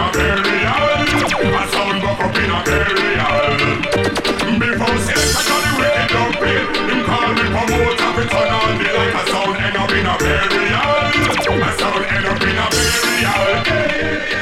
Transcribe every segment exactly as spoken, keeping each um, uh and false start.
in a burial. My sound buck up in a burial. Before select I the wicked dog bill. Him call me promoter for turn all day like a sound end up in a burial. My sound end up in a burial.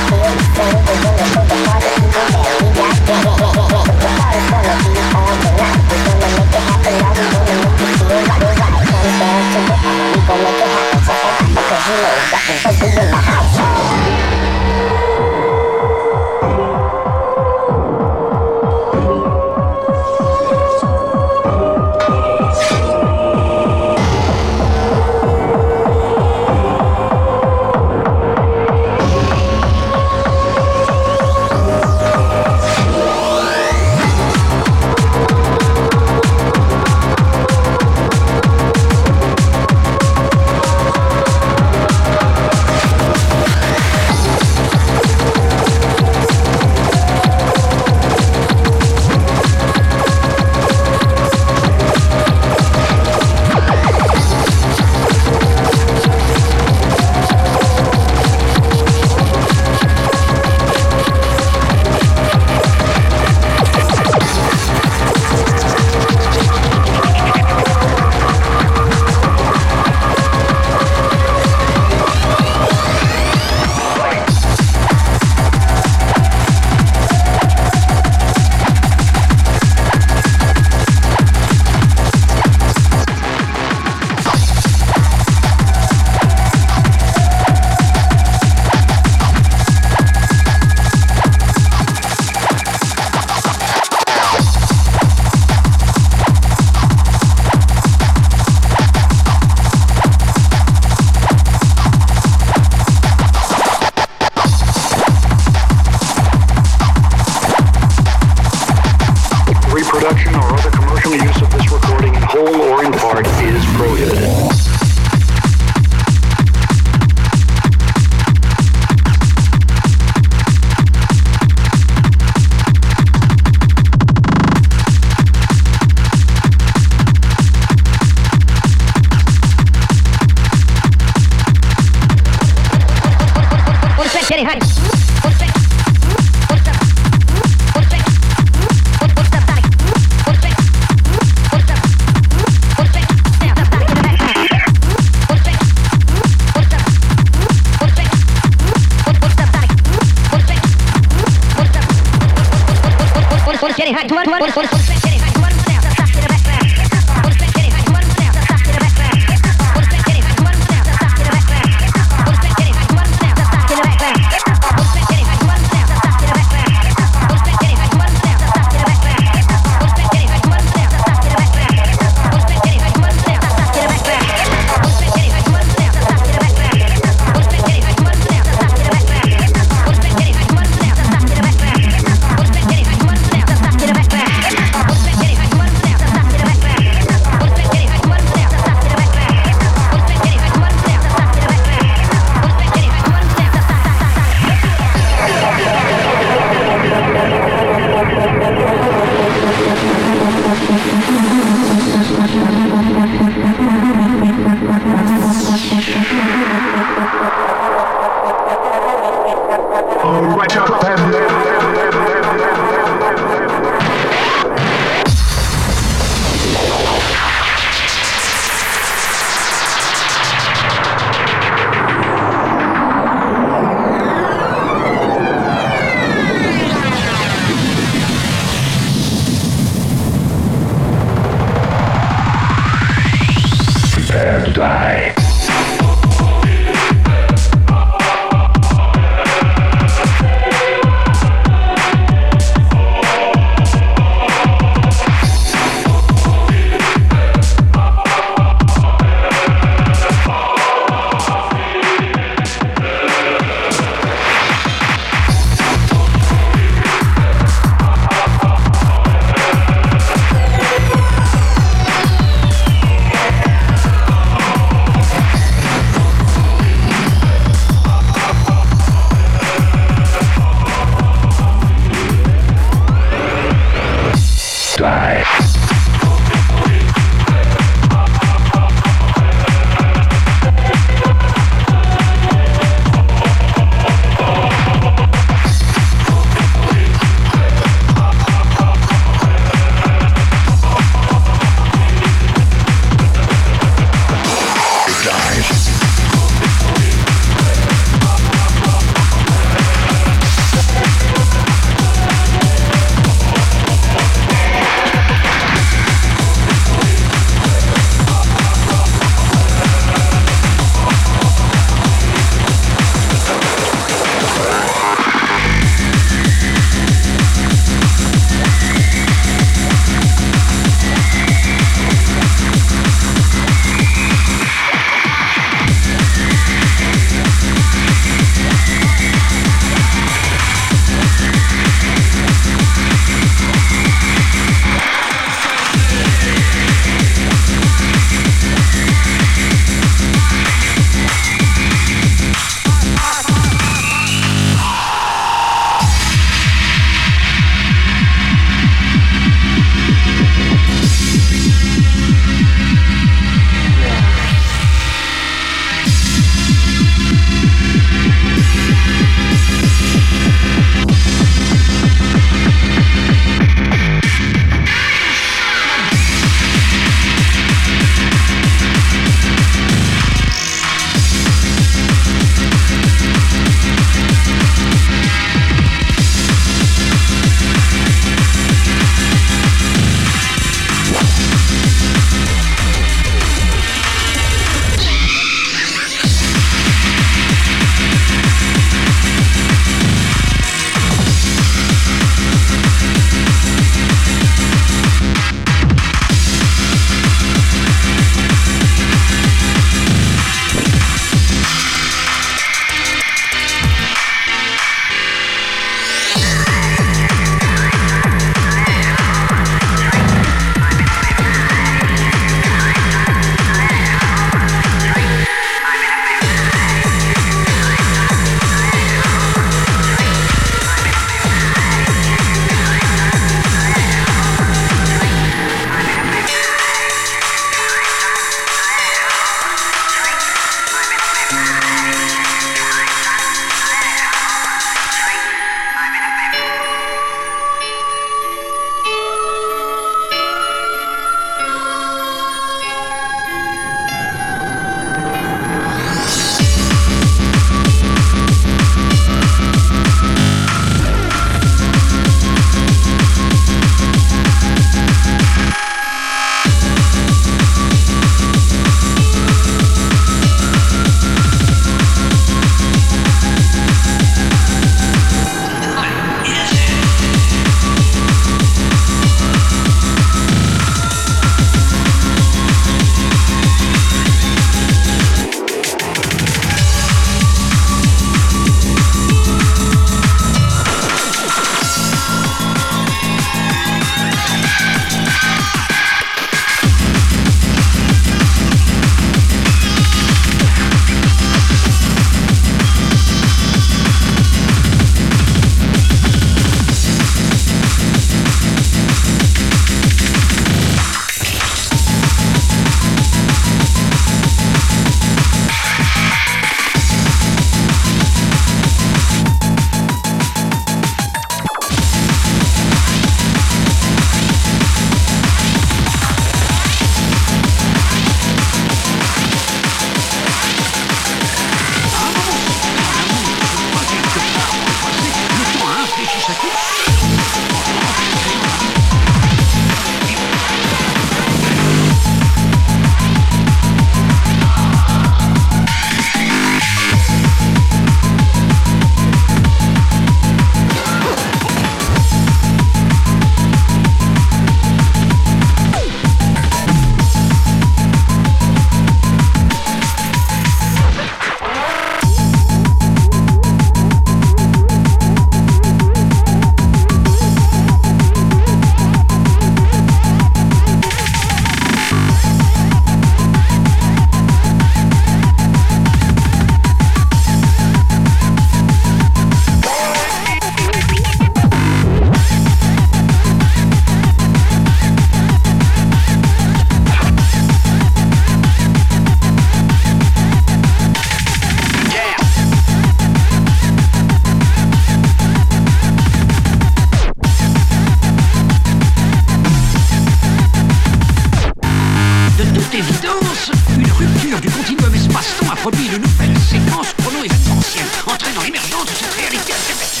mur du continuum espace-temps a produit une nouvelle séquence chrono-événementielle, entraînant l'émergence de cette réalité alternative.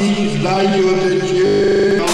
si sbaglio del Dio.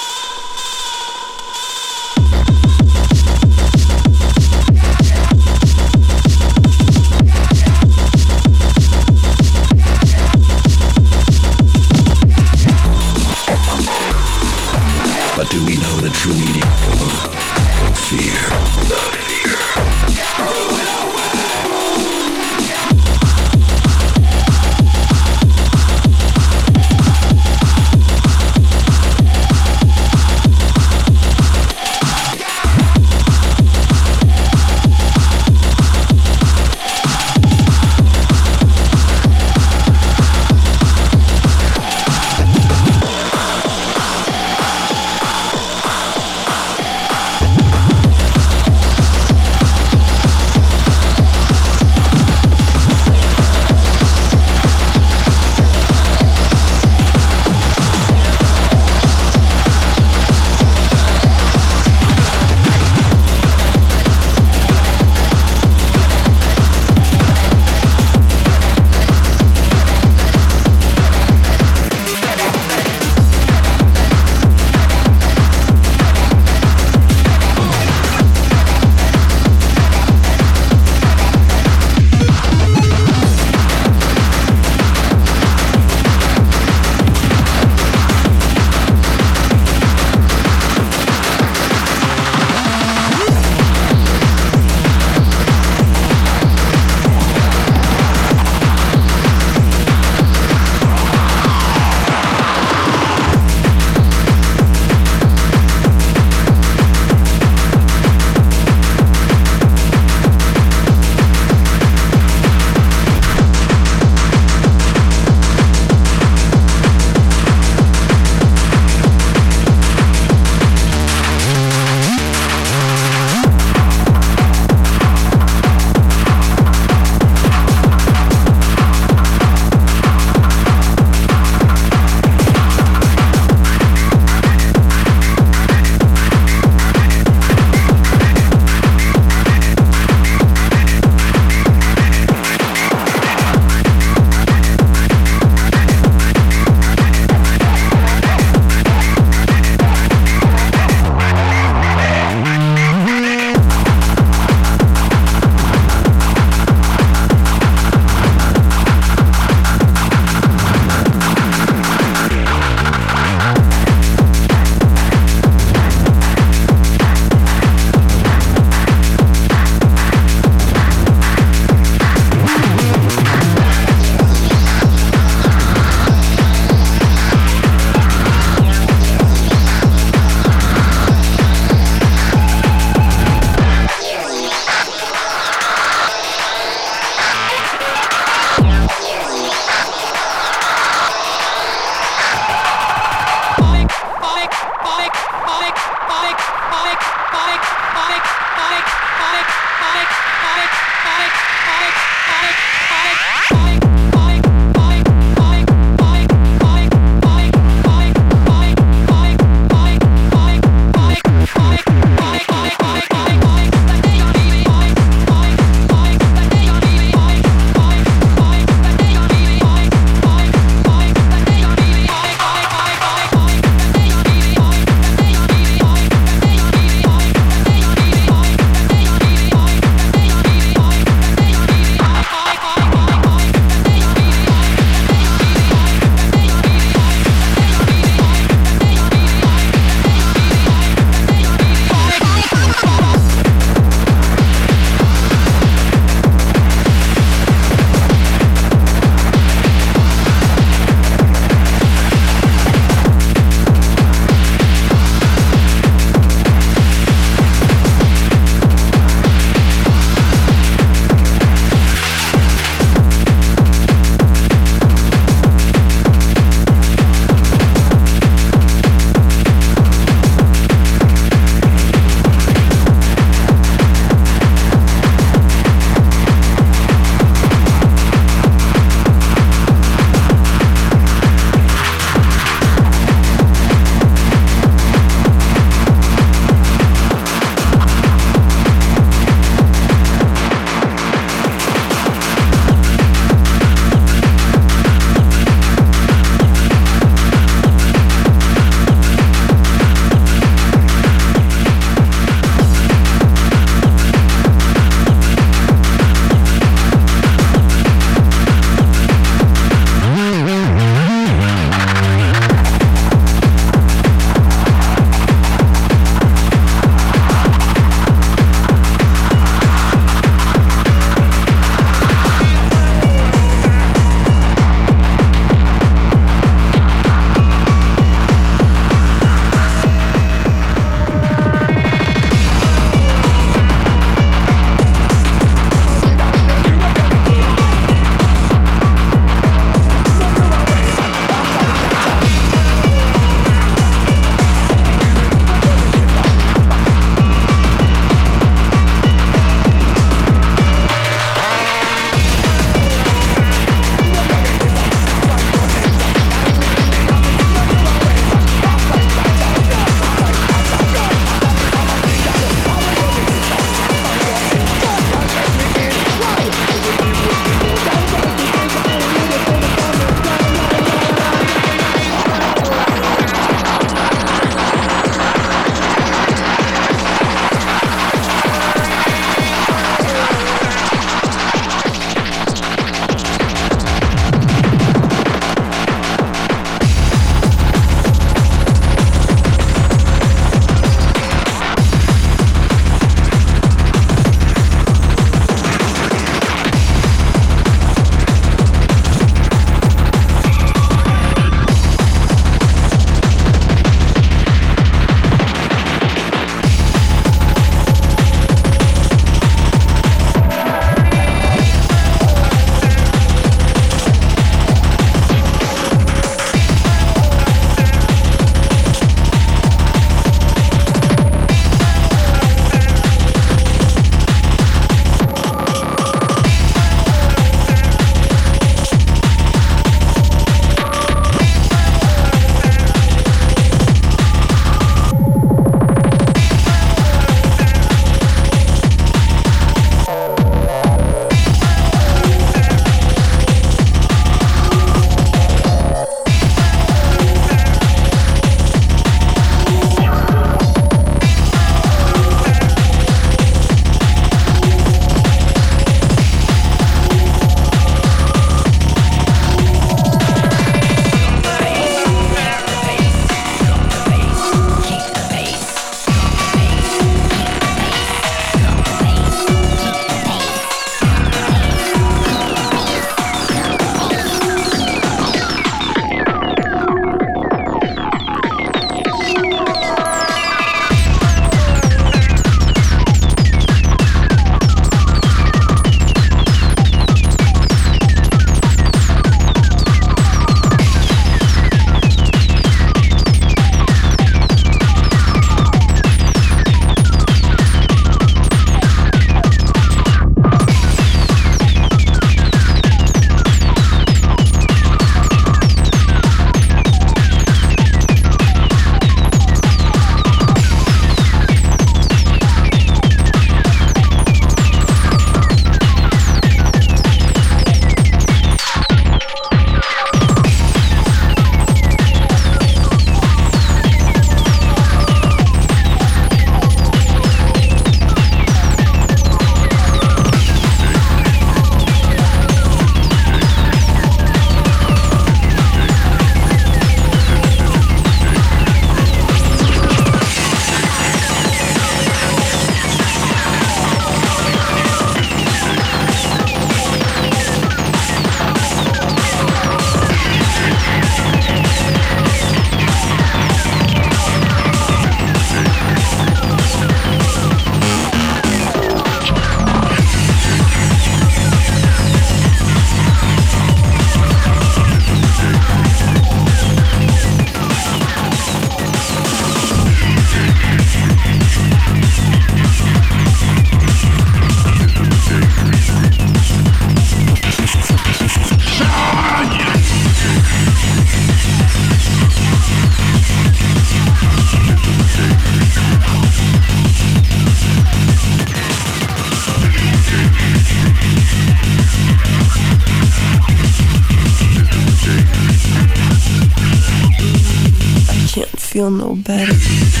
feel no better. Yeah.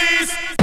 beast.